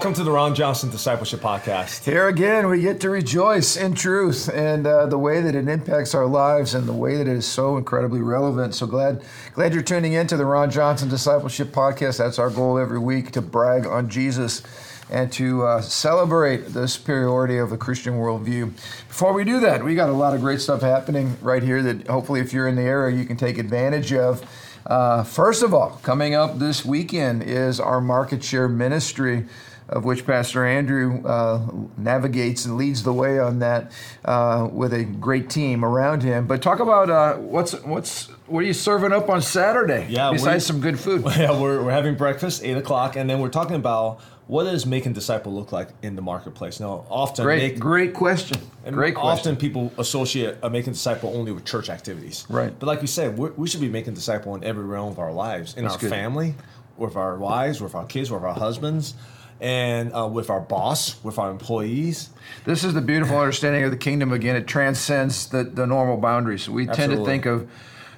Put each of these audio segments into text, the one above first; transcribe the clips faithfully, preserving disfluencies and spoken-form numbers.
Welcome to the Ron Johnson Discipleship Podcast. Here again, we get to rejoice in truth and uh, the way that it impacts our lives and the way that it is so incredibly relevant. So glad glad you're tuning in to the Ron Johnson Discipleship Podcast. That's our goal every week, to brag on Jesus and to uh, celebrate the superiority of the Christian worldview. Before we do that, we got a lot of great stuff happening right here that hopefully if you're in the area, you can take advantage of. Uh, first of all, coming up this weekend is our Market Share Ministry, of which Pastor Andrew uh, navigates and leads the way on that uh, with a great team around him. But talk about uh, what's what's what are you serving up on Saturday? Yeah, besides some good food. Yeah, we're we're having breakfast eight o'clock, and then we're talking about what does making disciple look like in the marketplace. Now, often great make, great question. And great often question. people associate a making disciple only with church activities. Right. But like you said, we're, we should be making disciple in every realm of our lives, in That's our good. family, with our wives, with our kids, with our husbands. And uh, with our boss, with our employees. This is the beautiful understanding of the kingdom. Again, it transcends the, the normal boundaries. We Absolutely. tend to think of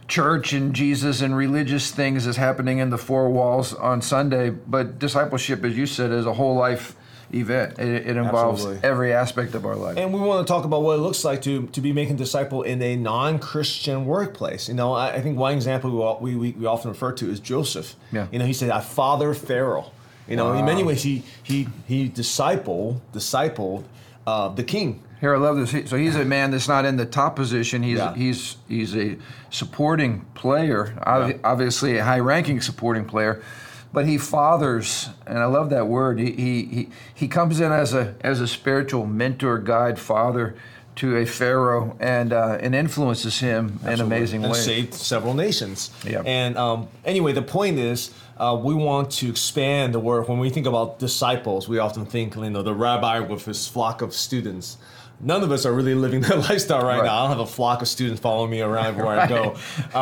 church and Jesus and religious things as happening in the four walls on Sunday, but discipleship, as you said, is a whole life event. It, it involves Absolutely. every aspect of our life. And we want to talk about what it looks like to, to be making disciple in a non-Christian workplace. You know, I, I think one example we, we, we often refer to is Joseph. Yeah. You know, he said, I father Pharaoh. You know, wow. in many ways, he he he discipled, discipled uh, the king. Here, I love this. So he's a man that's not in the top position. He's yeah. he's he's a supporting player, yeah. obviously a high-ranking supporting player, but he fathers, and I love that word. He he he comes in as a as a spiritual mentor, guide, father to a pharaoh, and uh, and influences him Absolutely. in amazing ways. And saved several nations. Yeah. And um, anyway, the point is, Uh, we want to expand the word. When we think about disciples, we often think, you know, the rabbi with his flock of students. None of us are really living that lifestyle right, right. now. I don't have a flock of students following me around everywhere right. I go.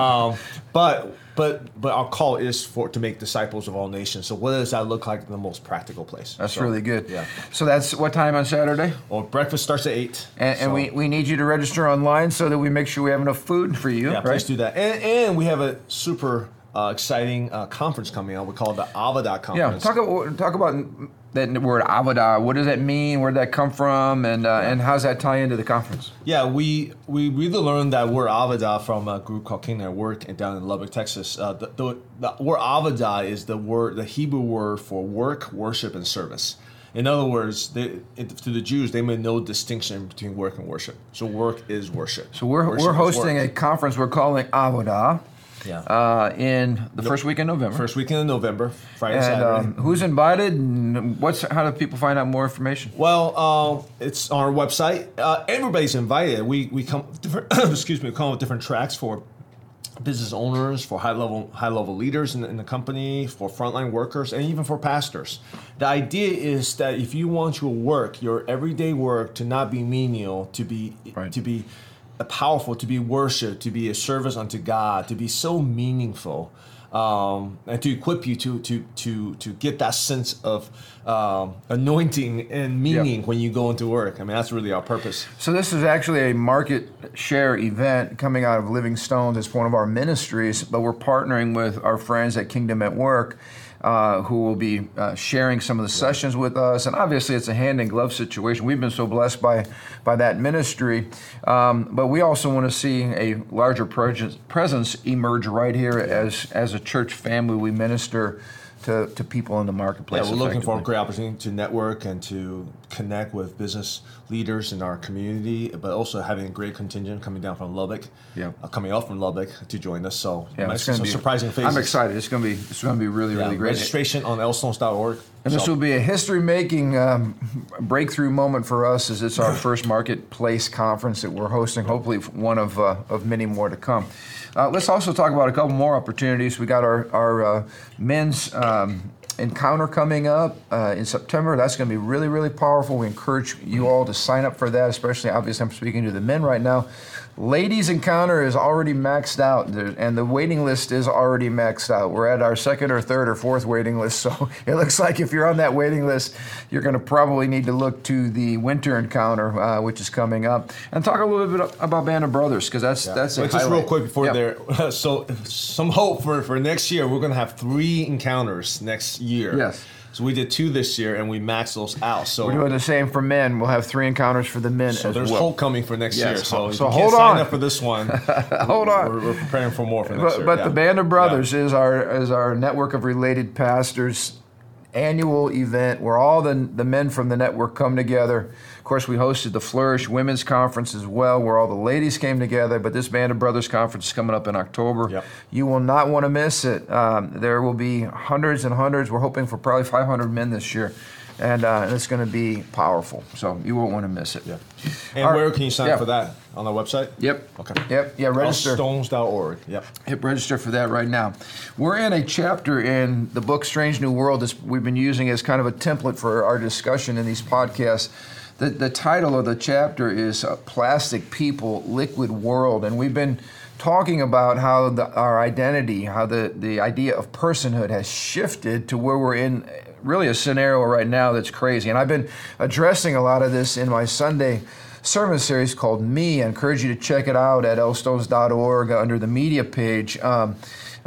Um, but but but our call is for to make disciples of all nations. So what does that look like in the most practical place? That's so, really good. Yeah. So that's what time on Saturday? Well, breakfast starts at eight. And, so. and we, we need you to register online so that we make sure we have enough food for you. Yeah, right? Please do that. And, and we have a super... Uh, exciting uh, conference coming out. We call it the Avodah Conference. Yeah, talk about, talk about that word Avodah. What does that mean? Where did that come from? And uh, and how does that tie into the conference? Yeah, we we really learned that word Avodah from a group called King Night Work and down in Lubbock, Texas. Uh, the, the, the word Avodah is the word, the Hebrew word for work, worship, and service. In other words, they, to the Jews, they made no distinction between work and worship. So work is worship. So we're worship we're hosting a conference we're calling Avodah. Yeah. Uh, in the no, first weekend of November. First weekend of November, Friday and Saturday. Um, who's invited? And what's how do people find out more information? Well, uh, it's on our website. Uh, everybody's invited. We we come excuse me, we come with different tracks for business owners, for high level high level leaders in the, in the company, for frontline workers, and even for pastors. The idea is that if you want your work, your everyday work, to not be menial, to be right. to be powerful, to be worshiped, to be a service unto God, to be so meaningful, um, and to equip you to to to to get that sense of um, anointing and meaning yep. when you go into work. I mean, that's really our purpose. So this is actually a market share event coming out of Living Stones. It's one of our ministries, but we're partnering with our friends at Kingdom at Work, Uh, who will be uh, sharing some of the yeah. sessions with us. And obviously it's a hand in glove situation. We've been so blessed by by that ministry. Um, but we also want to see a larger presence emerge right here as, as a church family. We minister to, to people in the marketplace. Yeah, we're looking for a great opportunity to network and to connect with business leaders in our community, but also having a great contingent coming down from Lubbock, yeah. uh, coming off from Lubbock to join us. So yeah, it's some be, surprising faces. I'm excited. It's going to be it's going to be really yeah, really great. Registration on L stones dot org. And so. This will be a history-making um, breakthrough moment for us, as it's our first marketplace conference that we're hosting. Hopefully, one of uh, of many more to come. Uh, let's also talk about a couple more opportunities. We got our our uh, men's Um, encounter coming up uh, in September. That's going to be really, really powerful. We encourage you all to sign up for that, especially, obviously, I'm speaking to the men right now. Ladies' encounter is already maxed out, and the waiting list is already maxed out. We're at our second or third or fourth waiting list, so it looks like if you're on that waiting list, you're going to probably need to look to the winter encounter, uh, which is coming up. And talk a little bit about Band of Brothers, because that's yeah. that's a highlight. Just real quick before yeah. there, so some hope for, for next year. We're going to have three encounters next year. Yes. So we did two this year, and we maxed those out. So we're doing the same for men. We'll have three encounters for the men. So there's well. homecoming for next yes. year. So, so if you hold can't on. Sign up for this one. hold we're, on. We're, we're preparing for more for next but, year. But yeah. the Band of Brothers yeah. is our is our network of related pastors annual event where all the the men from the network come together. Of course, we hosted the Flourish Women's Conference as well, where all the ladies came together, but this Band of Brothers Conference is coming up in October. Yep. You will not want to miss it. Um, there will be hundreds and hundreds. We're hoping for probably five hundred men this year, and uh, it's going to be powerful, so you won't want to miss it. Yep. And our, where can you sign yep. up for that? On the website? Yep. Okay. Yep. Yeah, register. Lstones dot org. Yep. Hit register for that right now. We're in a chapter in the book Strange New World that we've been using as kind of a template for our discussion in these podcasts. The, the title of the chapter is uh, Plastic People, Liquid World, and we've been talking about how the, our identity, how the, the idea of personhood has shifted to where we're in really a scenario right now that's crazy. And I've been addressing a lot of this in my Sunday sermon series called Me. I encourage you to check it out at L stones dot org under the media page. Um,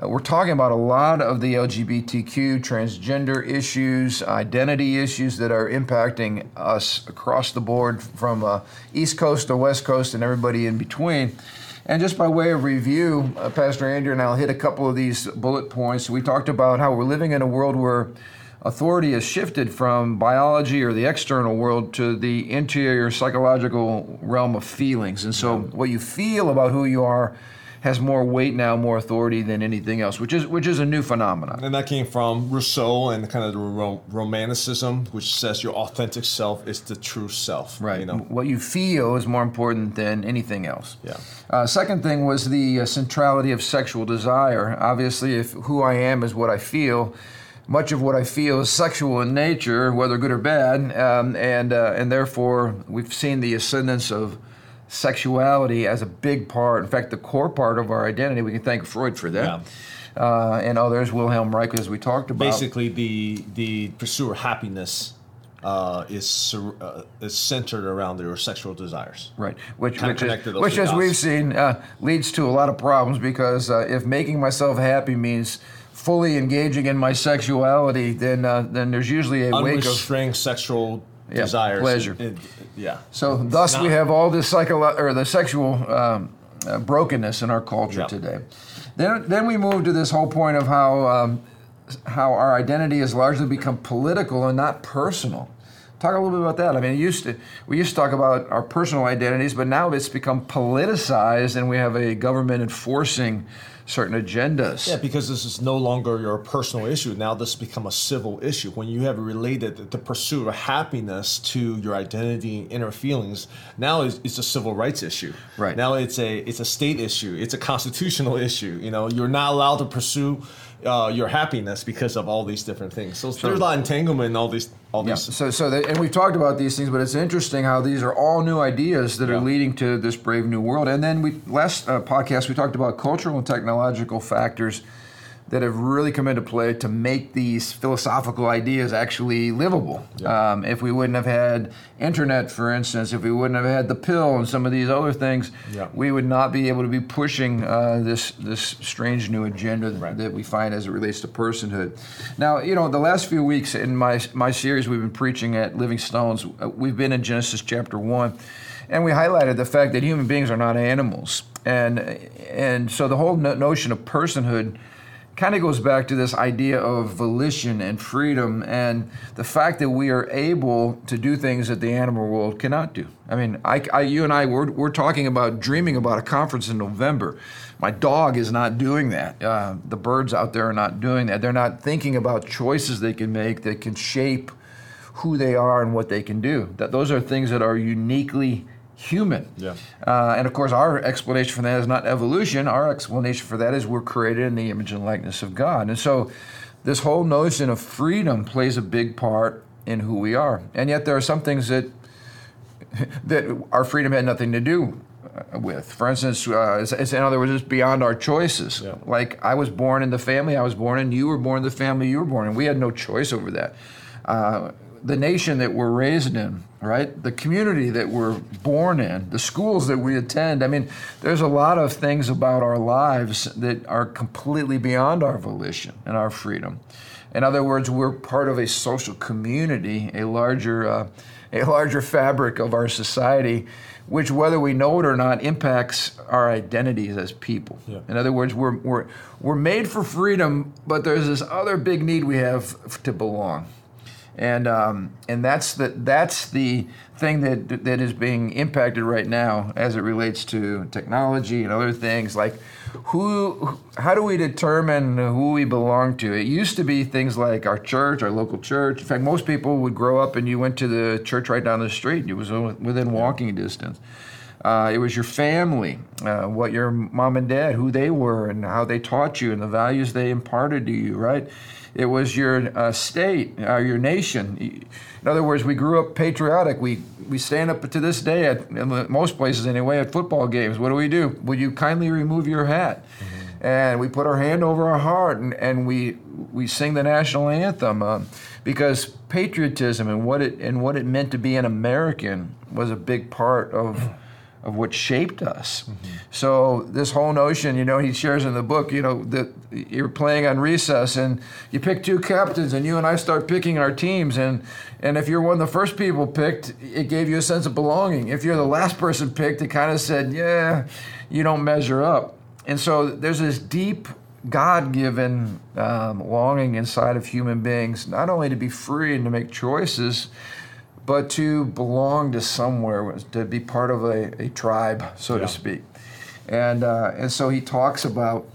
we're talking about a lot of the L G B T Q, transgender issues, identity issues that are impacting us across the board from uh, East Coast to West Coast and everybody in between. And just by way of review, uh, Pastor Andrew and I will hit a couple of these bullet points. We talked about how we're living in a world where authority has shifted from biology or the external world to the interior psychological realm of feelings. And so what you feel about who you are has more weight now, more authority than anything else, which is which is a new phenomenon. And that came from Rousseau and kind of the rom- romanticism, which says your authentic self is the true self. Right. You know? What you feel is more important than anything else. Yeah. Uh, second thing was the uh, centrality of sexual desire. Obviously, if who I am is what I feel, much of what I feel is sexual in nature, whether good or bad, um, and uh, and therefore we've seen the ascendance of sexuality as a big part, in fact, the core part of our identity. We can thank Freud for that. Yeah. Uh, and others, Wilhelm Reich, as we talked about. Basically, the the pursuit of happiness uh, is uh, is centered around your sexual desires. Right, which, which, is, which as we've seen, uh, leads to a lot of problems because uh, if making myself happy means fully engaging in my sexuality, then uh, then there's usually a wake of unrestrained sexual yeah, desires, pleasure. It, it, yeah. So it's thus not, we have all this psycholo- or the sexual um, uh, brokenness in our culture yeah. today. Then then we move to this whole point of how um, how our identity has largely become political and not personal. Talk a little bit about that. I mean, it used to, we used to talk about our personal identities, but now it's become politicized, and we have a government enforcing certain agendas. Yeah, because this is no longer your personal issue. Now this has become a civil issue. When you have related the pursuit of happiness to your identity and inner feelings, now it's, it's a civil rights issue. Right. Now it's a it's a state issue. It's a constitutional issue. You know, you're not allowed to pursue uh, your happiness because of all these different things. So sure. There's a lot of entanglement in all these all yeah. these. So so they, and we've talked about these things, but it's interesting how these are all new ideas that yeah. are leading to this brave new world. And then we last uh, podcast we talked about cultural and technological Technological factors that have really come into play to make these philosophical ideas actually livable. Yeah. Um, if we wouldn't have had internet, for instance, if we wouldn't have had the pill and some of these other things, yeah. we would not be able to be pushing uh, this this strange new agenda right. that we find as it relates to personhood. Now, you know, the last few weeks in my my series we've been preaching at Living Stones, we've been in Genesis chapter one, and we highlighted the fact that human beings are not animals. And and so the whole no- notion of personhood kind of goes back to this idea of volition and freedom and the fact that we are able to do things that the animal world cannot do. I mean, I, I, you and I, we're, we're talking about dreaming about a conference in November. My dog is not doing that. Uh, the birds out there are not doing that. They're not thinking about choices they can make that can shape who they are and what they can do. That those are things that are uniquely human. Yeah. Uh, and of course, our explanation for that is not evolution. Our explanation for that is we're created in the image and likeness of God. And so this whole notion of freedom plays a big part in who we are. And yet there are some things that that our freedom had nothing to do with. For instance, uh, it's, it's, in other words, it's beyond our choices. Yeah. Like I was born in the family I was born in, you were born in the family you were born in. We had no choice over that. Uh, the nation that we're raised in, right? The community that we're born in, the schools that we attend. I mean, there's a lot of things about our lives that are completely beyond our volition and our freedom. In other words, we're part of a social community, a larger uh, a larger fabric of our society, which, whether we know it or not, impacts our identities as people. Yeah. In other words, we're we're we're made for freedom, but there's this other big need we have to belong, and um, and that's the that's the thing that that is being impacted right now as it relates to technology and other things like. Who? How do we determine who we belong to? It used to be things like our church, our local church. In fact, most people would grow up and you went to the church right down the street. It was within walking distance. Uh, it was your family, uh, what your mom and dad, who they were and how they taught you and the values they imparted to you, right? It was your uh, state, uh, your nation. In other words, we grew up patriotic. We we stand up to this day, at in most places anyway, at football games. What do we do? Would you kindly remove your hat? Mm-hmm. And we put our hand over our heart, and, and we we sing the national anthem uh, because patriotism and what it and what it meant to be an American was a big part of of what shaped us. Mm-hmm. So this whole notion, you know, he shares in the book, you know, that you're playing on recess and you pick two captains and you and I start picking our teams. And, and if you're one of the first people picked, it gave you a sense of belonging. If you're the last person picked, it kind of said, yeah, you don't measure up. And so there's this deep God-given um, longing inside of human beings, not only to be free and to make choices, but to belong to somewhere, to be part of a, a tribe, so yeah. to speak. And uh, and so he talks about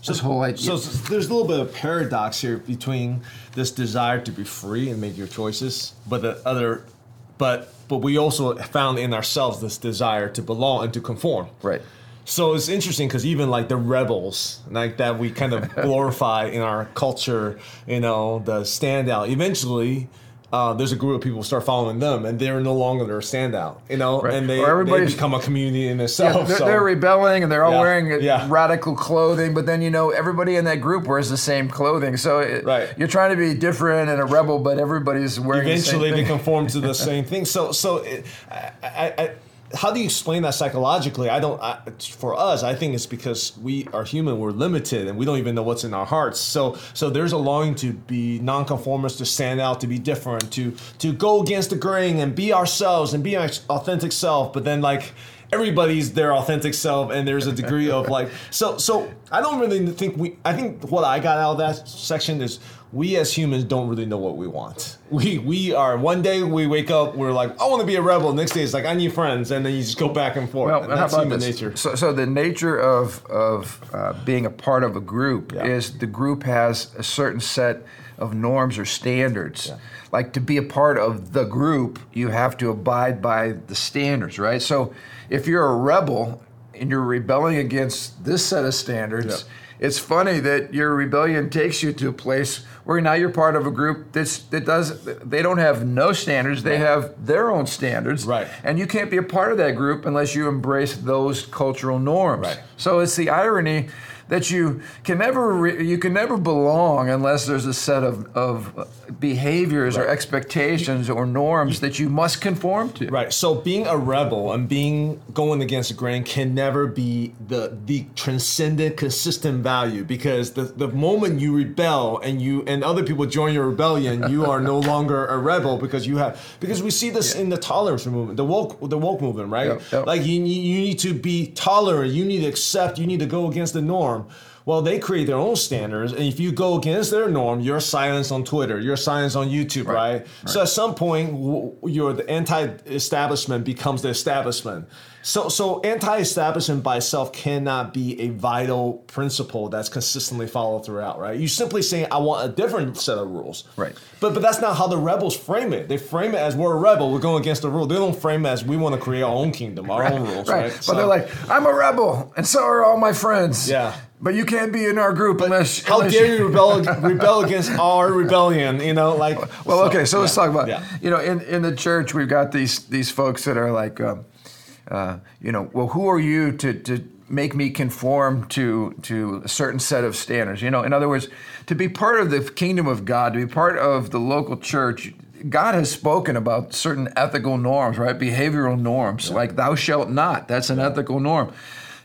so, this whole idea. So there's a little bit of paradox here between this desire to be free and make your choices, but the other, but but we also found in ourselves this desire to belong and to conform. Right. So it's interesting because even like the rebels, like that we kind of glorify in our culture, you know, the standout, eventually... Uh, there's a group of people start following them, and they're no longer their standout, you know, right. and they, they become a community in itself. Yeah, they're, so. they're rebelling, and they're all yeah. wearing yeah. radical clothing, but then, you know, everybody in that group wears the same clothing. So it, right. you're trying to be different and a rebel, but everybody's wearing Eventually the same thing. They conform to the same thing. So so it, I, I, I, how do you explain that psychologically? I don't. I, for us, I think it's because we are human. We're limited, and we don't even know what's in our hearts. So, so there's a longing to be nonconformist, to stand out, to be different, to to go against the grain and be ourselves and be our authentic self. But then, like everybody's their authentic self, and there's a degree of like. So, so I don't really think we. I think what I got out of that section is. We as humans don't really know what we want. We we are, one day we wake up, we're like, I want to be a rebel. Next day it's like, I need friends. And then you just go back and forth. Well, and that's human this? nature. So, so the nature of, of uh, being a part of a group yeah. is the group has a certain set of norms or standards. Yeah. Like to be a part of the group, you have to abide by the standards, right? So if you're a rebel and you're rebelling against this set of standards, yeah. it's funny that your rebellion takes you to a place where now you're part of a group that's, that does, they don't have no standards, they right. have their own standards. Right. And you can't be a part of that group unless you embrace those cultural norms. Right. So it's the irony that you can never re- you can never belong unless there's a set of, of behaviors right. or expectations or norms that you must conform to. Right. So being a rebel and being going against the grain can never be the the transcendent, consistent value because the, the moment you rebel and you and other people join your rebellion, you are no longer a rebel because you have because we see this yeah. in the tolerance movement, the woke the woke movement, right? Yep, yep. Like you need you need to be tolerant, you need to accept, you need to go against the norm. Well, they create their own standards, and if you go against their norm, you're silenced on Twitter, you're silenced on YouTube, right? right? right. So at some point, w- you're the anti-establishment becomes the establishment. So, so anti-establishment by itself cannot be a vital principle that's consistently followed throughout, right? You're simply saying, I want a different set of rules. Right. But but that's not how the rebels frame it. They frame it as we're a rebel, we're going against the rule. They don't frame it as we want to create our own kingdom, our right. own rules, right? right? But so, they're like, I'm a rebel, and so are all my friends. Yeah. But you can't be in our group but unless... How unless dare you rebel rebel against our rebellion, you know, like... Well, so, okay, so yeah, let's talk about, yeah. you know, in, in the church, we've got these these folks that are like, um, uh, you know, well, who are you to, to make me conform to, to a certain set of standards? You know, in other words, to be part of the kingdom of God, to be part of the local church... God has spoken about certain ethical norms, right? Behavioral norms, yeah. like thou shalt not. That's an yeah. ethical norm.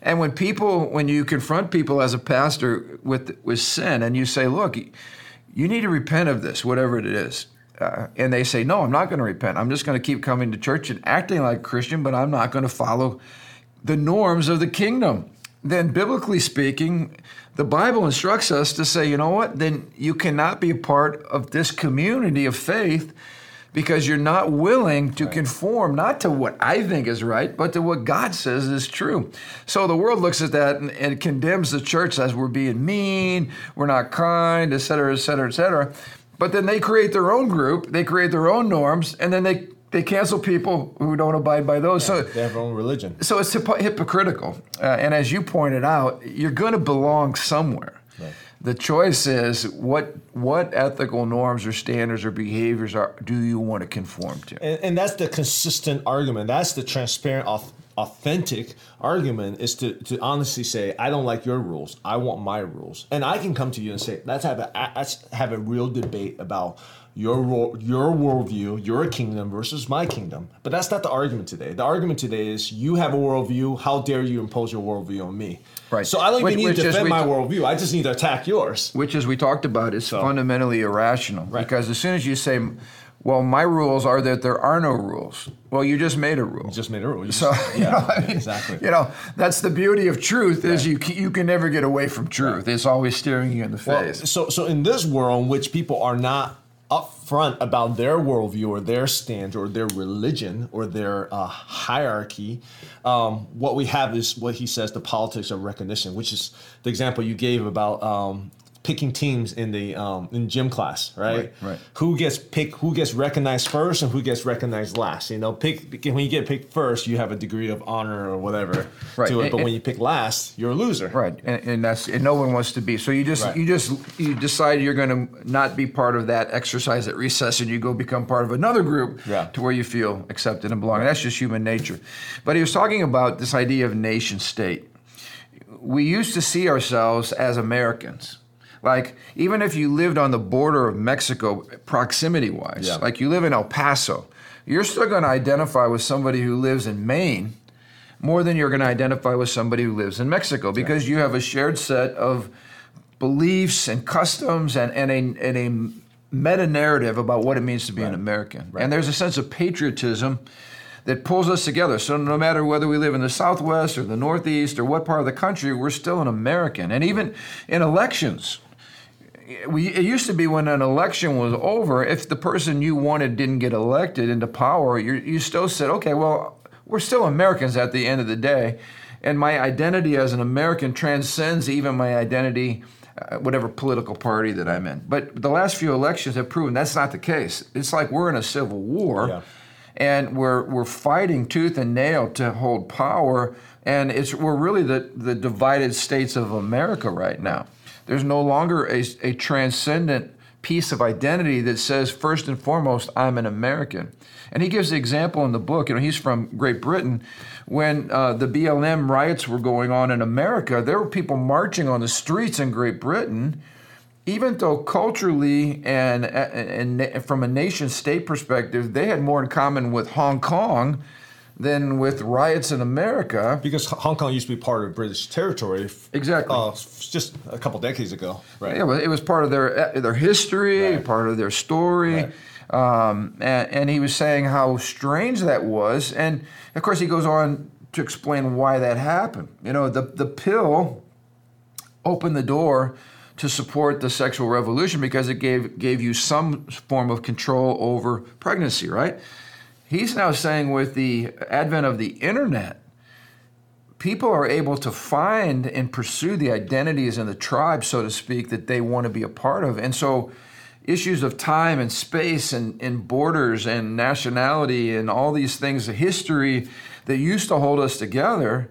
And when people, when you confront people as a pastor with with sin and you say, look, you need to repent of this, whatever it is. Uh, and they say, no, I'm not going to repent. I'm just going to keep coming to church and acting like a Christian, but I'm not going to follow the norms of the kingdom. Then biblically speaking, the Bible instructs us to say, you know what, then you cannot be a part of this community of faith because you're not willing to right. conform, not to what I think is right, but to what God says is true. So the world looks at that and, and condemns the church as we're being mean, we're not kind, et cetera, et cetera, et cetera. But then they create their own group, they create their own norms, and then they They cancel people who don't abide by those. Yeah, so they have their own religion. So it's hip- hypocritical. Uh, and as you pointed out, you're going to belong somewhere. Right. The choice is what what ethical norms or standards or behaviors are do you want to conform to? And, and that's the consistent argument. That's the transparent, authentic argument is to, to honestly say, I don't like your rules. I want my rules. And I can come to you and say, let's have a, let's have a real debate about Your your worldview, your kingdom versus my kingdom. But that's not the argument today. The argument today is you have a worldview. How dare you impose your worldview on me? Right. So I don't even need to defend my worldview. I just need to attack yours. Which, as we talked about, is so. fundamentally irrational. Right. Because as soon as you say, well, my rules are that there are no rules. Well, you just made a rule. You just made a rule. You so, just, yeah, you know, I mean, yeah, exactly. You know, that's the beauty of truth is right. you you can never get away from truth. Right. It's always staring you in the face. Well, so, so in this world in which people are not upfront about their worldview or their stand or their religion or their uh, hierarchy, um, what we have is what he says, the politics of recognition, which is the example you gave about um, picking teams in the um, in gym class, right? Right, right. Who gets picked, who gets recognized first and who gets recognized last. You know, pick when you get picked first, you have a degree of honor or whatever right. to it, and, but and when you pick last, you're a loser. Right, and, and that's and no one wants to be. So you just right. you just you decide you're going to not be part of that exercise at recess, and you go become part of another group yeah. to where you feel accepted and belong. Right. That's just human nature. But he was talking about this idea of nation state. We used to see ourselves as Americans. Like, even if you lived on the border of Mexico, proximity-wise, yeah. like you live in El Paso, you're still going to identify with somebody who lives in Maine more than you're going to identify with somebody who lives in Mexico because yeah. you have a shared set of beliefs and customs and, and a, and a meta-narrative about what it means to be right. an American. Right. And there's a sense of patriotism that pulls us together. So no matter whether we live in the Southwest or the Northeast or what part of the country, we're still an American. And even in elections, We, it used to be when an election was over, if the person you wanted didn't get elected into power, you, you still said, okay, well, we're still Americans at the end of the day, and my identity as an American transcends even my identity, uh, whatever political party that I'm in. But the last few elections have proven that's not the case. It's like we're in a civil war, yeah. and we're we're fighting tooth and nail to hold power, and it's we're really the, the divided states of America right now. There's no longer a, a transcendent piece of identity that says, first and foremost, I'm an American. And he gives the example in the book. You know, he's from Great Britain. When uh, the B L M riots were going on in America, there were people marching on the streets in Great Britain, even though culturally and, and, and from a nation-state perspective, they had more in common with Hong Kong than with riots in America. Because Hong Kong used to be part of British territory. Exactly. Uh, just a couple decades ago. Right. Yeah, well, it was part of their their history, right. part of their story. Right. Um, and, and he was saying how strange that was. And, of course, he goes on to explain why that happened. You know, the, the pill opened the door to support the sexual revolution because it gave gave you some form of control over pregnancy, right? He's now saying with the advent of the internet, people are able to find and pursue the identities and the tribe, so to speak, that they want to be a part of. And so issues of time and space and, and borders and nationality and all these things, the history that used to hold us together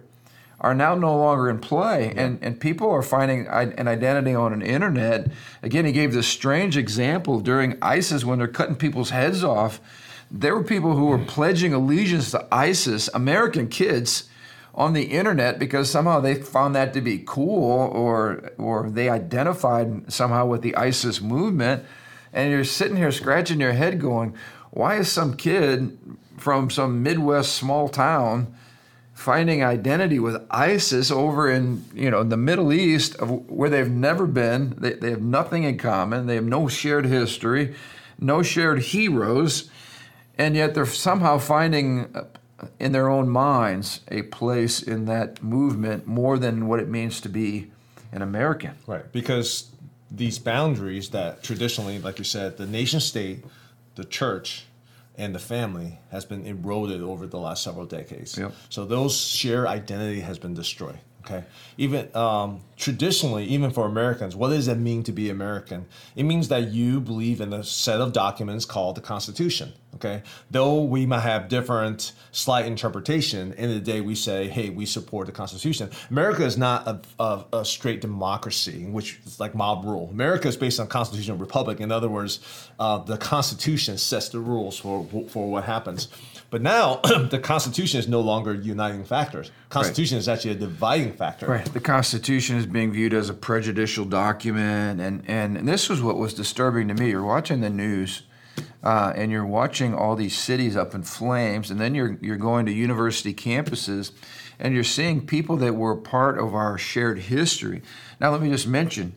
are now no longer in play, and, and people are finding an identity on an internet. Again, he gave this strange example during ISIS when they're cutting people's heads off. There were people who were pledging allegiance to ISIS, American kids, on the internet because somehow they found that to be cool or or they identified somehow with the ISIS movement. And you're sitting here scratching your head going, why is some kid from some Midwest small town finding identity with ISIS over in, you know, the Middle East, of where they've never been. They, they have nothing in common. They have no shared history, no shared heroes, and yet they're somehow finding in their own minds a place in that movement more than what it means to be an American. Right, because these boundaries that traditionally, like you said, the nation state, the church, and the family has been eroded over the last several decades. Yep. So those shared identity has been destroyed. Okay, even um, traditionally, even for Americans, what does it mean to be American? It means that you believe in a set of documents called the Constitution. Okay, though we might have different slight interpretation, in the day we say, hey, we support the Constitution. America is not a, a, a straight democracy, which is like mob rule. America is based on constitutional republic. In other words, uh, the Constitution sets the rules for for what happens. But now the Constitution is no longer a uniting factor. Constitution right. is actually a dividing factor. Right. The Constitution is being viewed as a prejudicial document. And, and, and this was what was disturbing to me. You're watching the news uh, and you're watching all these cities up in flames. And then you're, you're going to university campuses and you're seeing people that were part of our shared history. Now, let me just mention,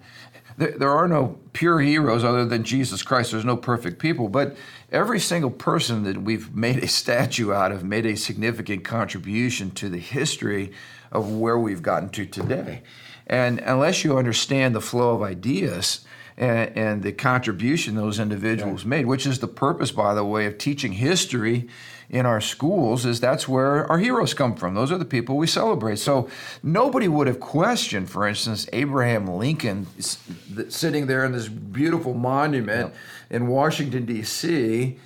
there are no pure heroes other than Jesus Christ. There's no perfect people. But every single person that we've made a statue out of made a significant contribution to the history of where we've gotten to today. And unless you understand the flow of ideas and, and the contribution those individuals yeah. made, which is the purpose, by the way, of teaching history in our schools, is that's where our heroes come from. Those are the people we celebrate. So nobody would have questioned, for instance, Abraham Lincoln sitting there in this beautiful monument yeah. in Washington, D C,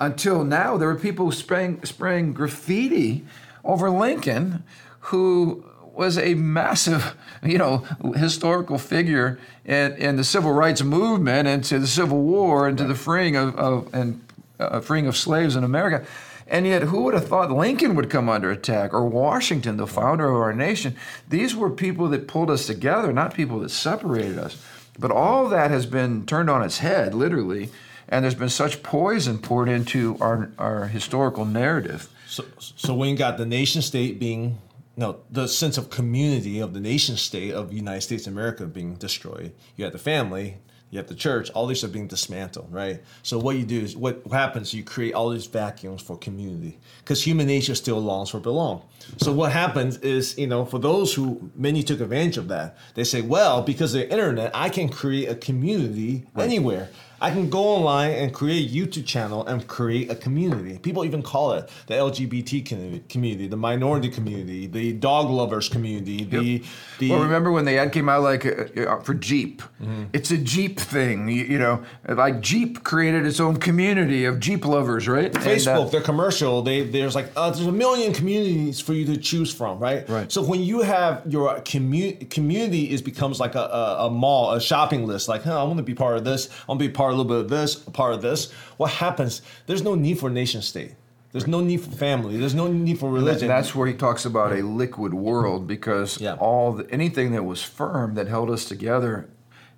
until now. There were people spraying, spraying graffiti over Lincoln, who was a massive, you know, historical figure in, in the Civil Rights Movement and to the Civil War and to the freeing of, of and uh, freeing of slaves in America. And yet, who would have thought Lincoln would come under attack, or Washington, the founder of our nation? These were people that pulled us together, not people that separated us. But all that has been turned on its head, literally, and there's been such poison poured into our, our historical narrative. So, so when you got the nation state being... No, the sense of community of the nation state of the United States of America being destroyed. You have the family, you have the church, all these are being dismantled, right? So what you do is, what happens, you create all these vacuums for community, because human nature still longs for belong. So what happens is, you know, for those who, many took advantage of that, they say, well, because of the internet, I can create a community right. anywhere. I can go online and create a YouTube channel and create a community. People even call it the L G B T community, the minority community, the dog lovers community. The, yep. the well, remember when the ad came out like uh, for Jeep? Mm-hmm. It's a Jeep thing, you, you know. Like Jeep created its own community of Jeep lovers, right? Facebook, and, uh, their commercial, they there's like uh, there's a million communities for you to choose from, right? Right. So when you have your commu- community, is becomes like a, a, a mall, a shopping list. Like, huh, I want to be part of this. I want to be part. A little bit of this, a part of this. What happens? There's no need for nation state. There's no need for family. There's no need for religion. That's where he talks about a liquid world, because yeah. all the, anything that was firm that held us together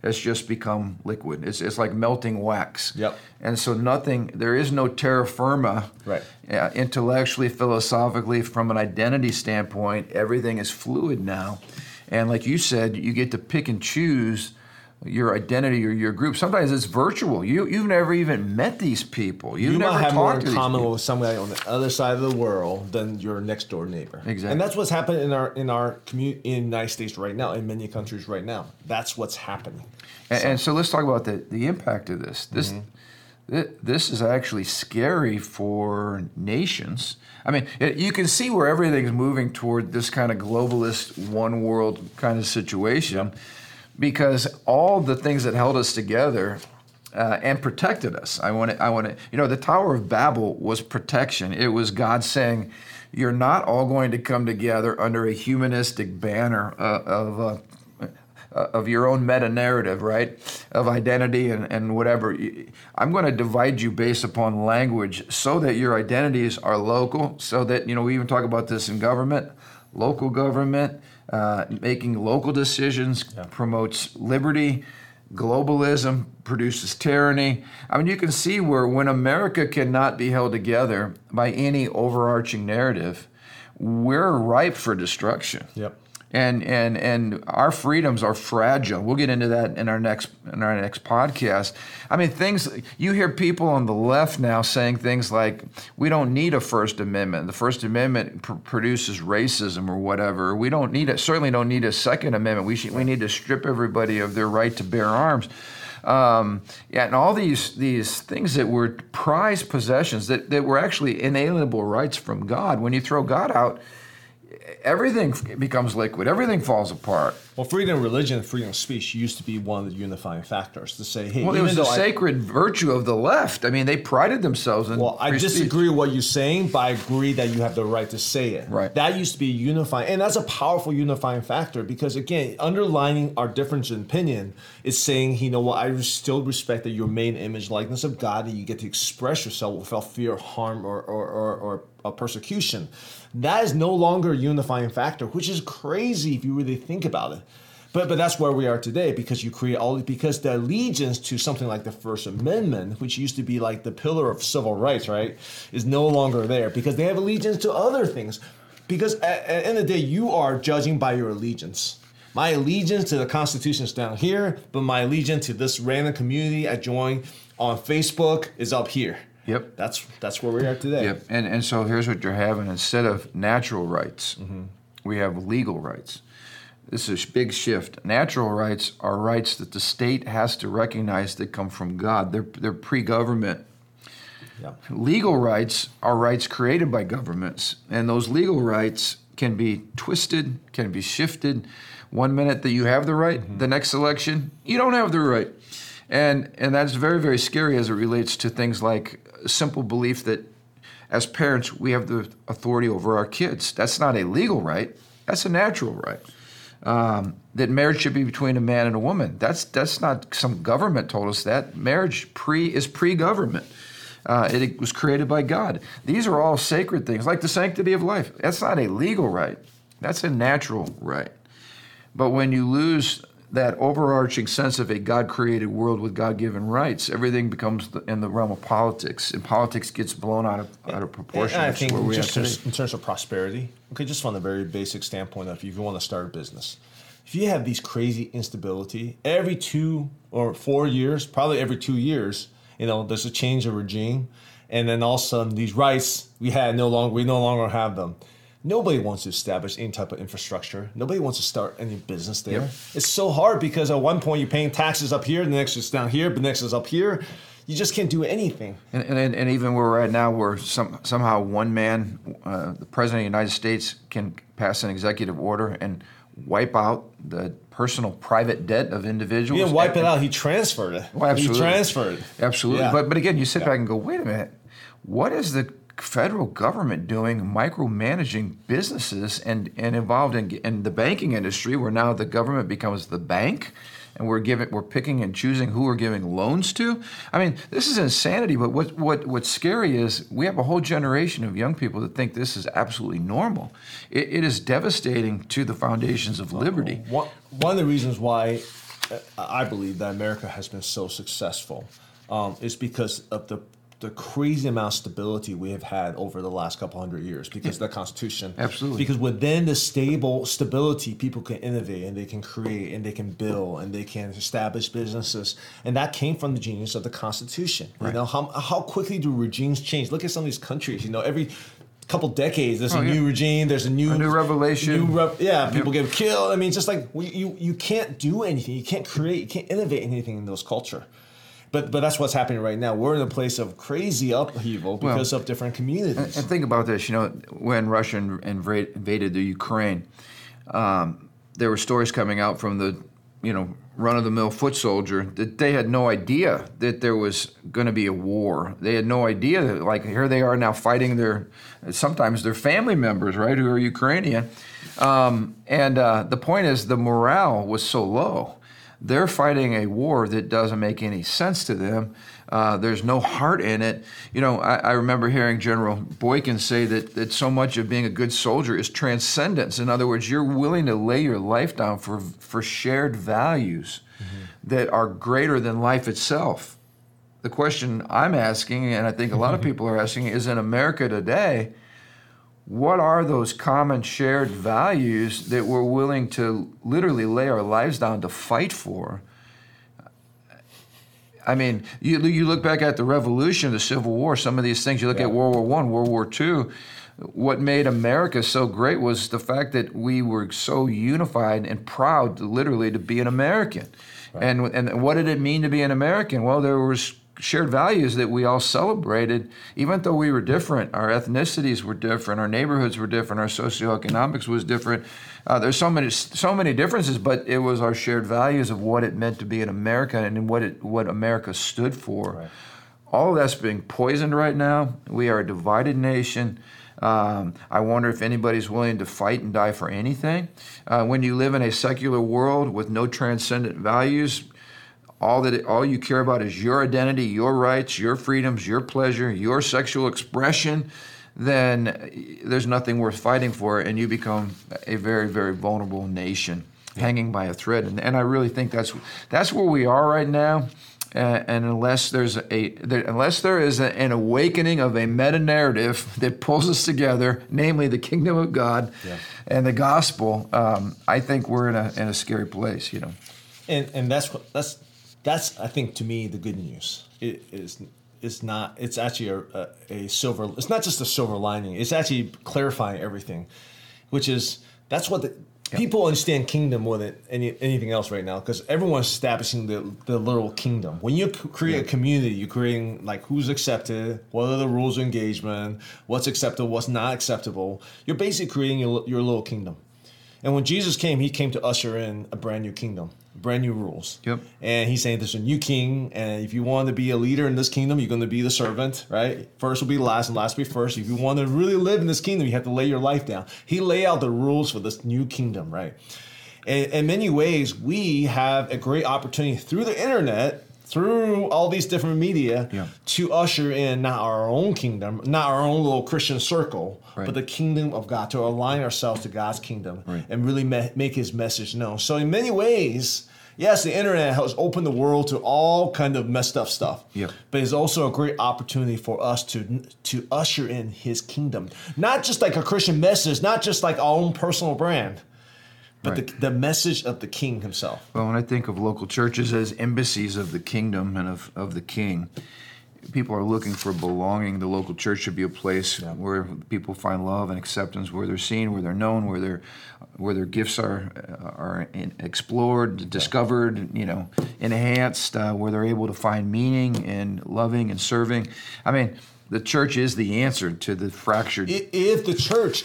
has just become liquid. It's it's like melting wax. Yep. And so nothing. There is no terra firma. Right. Uh, intellectually, philosophically, from an identity standpoint, everything is fluid now. And like you said, you get to pick and choose your identity or your group. Sometimes it's virtual. You, you've never even met these people. You've you never might have more in common with somebody on the other side of the world than your next door neighbor. Exactly. And that's what's happening in our in our community in the United States right now, in many countries right now. That's what's happening. And so, and so let's talk about the, the impact of this. This mm-hmm. th- this is actually scary for nations. I mean, it, you can see where everything's moving toward this kind of globalist, one world kind of situation. Yep. Because all the things that held us together uh, and protected us, I want to, I want to, you know, the Tower of Babel was protection. It was God saying, "You're not all going to come together under a humanistic banner uh, of uh, uh, of your own meta narrative, right? Of identity and, and whatever. I'm going to divide you based upon language, so that your identities are local. So that you know, we even talk about this in government, local government." Uh, making local decisions yeah. promotes liberty. Globalism produces tyranny. I mean, you can see where when America cannot be held together by any overarching narrative, we're ripe for destruction. Yep. And and and our freedoms are fragile. We'll get into that in our next in our next podcast. I mean, things you hear people on the left now saying things like, "We don't need a First Amendment. The First Amendment pr- produces racism or whatever. We don't need it. Certainly don't need a Second Amendment. We should, we need to strip everybody of their right to bear arms." Um, yeah, and all these these things that were prized possessions that, that were actually inalienable rights from God. When you throw God out, everything becomes liquid. Everything falls apart. Well, freedom of religion and freedom of speech used to be one of the unifying factors to say, hey, well, even it was though a I, sacred virtue of the left. I mean, they prided themselves in Well, I disagree speech. with what you're saying, but I agree that you have the right to say it. Right. That used to be unifying. And that's a powerful unifying factor because, again, underlining our difference in opinion is saying, you know what, well, I still respect that your main image, likeness of God, and you get to express yourself without fear, harm, or, or, or, or a persecution. That is no longer a unifying factor, which is crazy if you really think about it. But but that's where we are today, because you create all because the allegiance to something like the First Amendment, which used to be like the pillar of civil rights, right, is no longer there because they have allegiance to other things. Because at, at the end of the day, you are judging by your allegiance. My allegiance to the Constitution is down here, but my allegiance to this random community I joined on Facebook is up here. Yep, that's that's where we are today. Yep, and and so here's what you're having: instead of natural rights, mm-hmm. we have legal rights. This is a big shift. Natural rights are rights that the state has to recognize that come from God. They're they're pre-government. Yep. Legal rights are rights created by governments, and those legal rights can be twisted, can be shifted. One minute that you have the right, mm-hmm. the next election you don't have the right. And and that's very, very scary as it relates to things like simple belief that as parents we have the authority over our kids. That's not a legal right. That's a natural right. Um, that marriage should be between a man and a woman. That's that's not some government told us that. Marriage pre is pre-government. Uh, it, it was created by God. These are all sacred things, like the sanctity of life. That's not a legal right. That's a natural right. But when you lose that overarching sense of a God-created world with God-given rights, everything becomes the, in the realm of politics, and politics gets blown out of out of proportion. And, and I think where we just in, in terms of prosperity, okay, just from the very basic standpoint of if you want to start a business, if you have these crazy instability, every two or four years, probably every two years, you know, there's a change of regime, and then all of a sudden these rights we had no longer, we no longer have them. Nobody wants to establish any type of infrastructure. Nobody wants to start any business there. Yep. It's so hard because at one point you're paying taxes up here, the next is down here, the next is up here. You just can't do anything. And and, and even where we're at now, where some, somehow one man, uh, the president of the United States, can pass an executive order and wipe out the personal private debt of individuals. He didn't wipe and, it out. He transferred it. Well, absolutely. He transferred it. Absolutely. Yeah. But, but again, you sit yeah. back and go, wait a minute. What is the federal government doing micromanaging businesses and, and involved in, in the banking industry, where now the government becomes the bank, and we're giving we're picking and choosing who we're giving loans to. I mean, this is insanity. But what what what's scary is we have a whole generation of young people that think this is absolutely normal. It, it is devastating to the foundations of liberty. One one of the reasons why I believe that America has been so successful um, is because of the. the crazy amount of stability we have had over the last couple hundred years because of the Constitution. Absolutely. Because within the stable stability, people can innovate and they can create and they can build and they can establish businesses. And that came from the genius of the Constitution. Right. You know, how how quickly do regimes change? Look at some of these countries, you know, every couple decades there's oh, a yeah. new regime, there's a new... A new revelation. New re- yeah, people yep. get killed. I mean, just like you, you can't do anything. You can't create, you can't innovate anything in those cultures. But but that's what's happening right now. We're in a place of crazy upheaval because well, of different communities. And, and think about this. You know, when Russia inv- invaded the Ukraine, um, there were stories coming out from the, you know, run-of-the-mill foot soldier that they had no idea that there was going to be a war. They had no idea that, like, here they are now fighting their, sometimes their family members, right, who are Ukrainian. Um, and uh, the point is the morale was so low. They're fighting a war that doesn't make any sense to them. Uh, there's no heart in it. You know, I, I remember hearing General Boykin say that, that so much of being a good soldier is transcendence. In other words, you're willing to lay your life down for, for shared values mm-hmm. that are greater than life itself. The question I'm asking, and I think a lot of people are asking, is in America today, what are those common shared values that we're willing to literally lay our lives down to fight for? I mean, you you look back at the Revolution, the Civil War, some of these things. You look yeah. at World War One, World War Two. What made America so great was the fact that we were so unified and proud, to, literally, to be an American. Right. And and what did it mean to be an American? Well, there was shared values that we all celebrated, even though we were different. Our ethnicities were different. Our neighborhoods were different. Our socioeconomics was different. Uh, there's so many so many differences, but it was our shared values of what it meant to be an American and what it what America stood for. Right. All of that's being poisoned right now. We are a divided nation. Um, I wonder if anybody's willing to fight and die for anything. Uh, when you live in a secular world with no transcendent values, all that it, all you care about is your identity, your rights, your freedoms, your pleasure, your sexual expression, then there's nothing worth fighting for, and you become a very, very vulnerable nation, yeah. hanging by a thread. And, and I really think that's that's where we are right now. Uh, and unless there's a there, unless there is a, an awakening of a meta-narrative that pulls us together, namely the kingdom of God yeah. and the gospel, um, I think we're in a in a scary place, you know. And and that's what, that's that's I think to me the good news. It is it's not it's actually a, a, a silver. It's not just a silver lining. It's actually clarifying everything, which is that's what the. People understand kingdom more than any, anything else right now because everyone's establishing the the literal kingdom. When you create yeah. a community, you're creating like who's accepted, what are the rules of engagement, what's acceptable, what's not acceptable. You're basically creating your, your little kingdom. And when Jesus came, he came to usher in a brand new kingdom, brand new rules. Yep. And he's saying there's a new king, and if you want to be a leader in this kingdom, you're going to be the servant, right? First will be last, and last will be first. If you want to really live in this kingdom, you have to lay your life down. He laid out the rules for this new kingdom, right? And in many ways, we have a great opportunity through the internet, through all these different media, yeah. to usher in not our own kingdom, not our own little Christian circle, right. but the kingdom of God, to align ourselves to God's kingdom right. and really me- make his message known. So in many ways, yes, the internet has opened the world to all kind of messed up stuff, yeah. but it's also a great opportunity for us to, to usher in his kingdom. Not just like a Christian message, not just like our own personal brand, but right. the, the message of the king himself. Well, when I think of local churches as embassies of the kingdom and of, of the king, people are looking for belonging. The local church should be a place yeah. where people find love and acceptance, where they're seen, where they're known, where their where their gifts are are in, explored, discovered, you know, enhanced, uh, where they're able to find meaning in loving and serving. I mean, the church is the answer to the fractured. If the church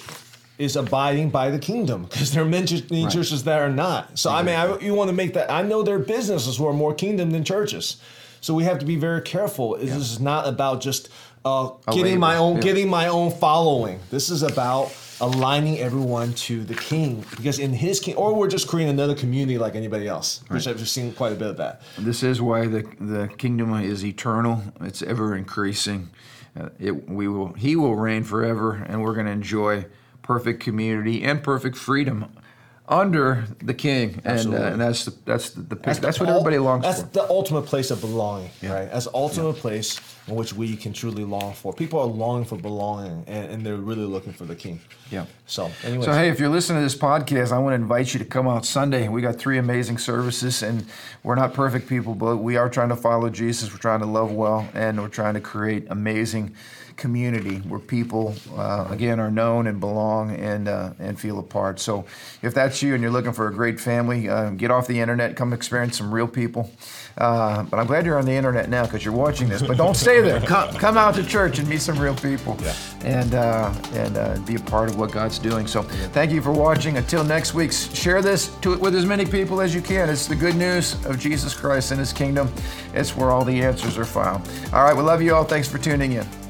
is abiding by the kingdom, because there are many churches that are not. So, exactly. I mean, I, you want to make that. I know there are businesses who are more kingdom than churches. So we have to be very careful. Yeah. This is not about just uh, getting my own, yeah. getting my own following. This is about aligning everyone to the king, because in his king, or we're just creating another community like anybody else, right. which I've just seen quite a bit of that. This is why the the kingdom is eternal. It's ever increasing. Uh, it we will he will reign forever, and we're going to enjoy perfect community and perfect freedom under the King, and, uh, and that's the that's the, the that's, that's what ul- everybody longs that's for. That's the ultimate place of belonging, yeah. right? That's the ultimate yeah. place in which we can truly long for. People are longing for belonging, and, and they're really looking for the King. Yeah. So, anyways. So hey, if you're listening to this podcast, I want to invite you to come out Sunday. We got three amazing services, and we're not perfect people, but we are trying to follow Jesus. We're trying to love well, and we're trying to create amazing community where people, uh, again, are known and belong and uh, and feel a part. So if that's you and you're looking for a great family, uh, get off the internet, come experience some real people. Uh, but I'm glad you're on the internet now because you're watching this, but don't stay there. Come, come out to church and meet some real people yeah. and, uh, and uh, be a part of what God's doing. So thank you for watching. Until next week, share this to it with as many people as you can. It's the good news of Jesus Christ and his kingdom. It's where all the answers are found. All right, we love you all. Thanks for tuning in.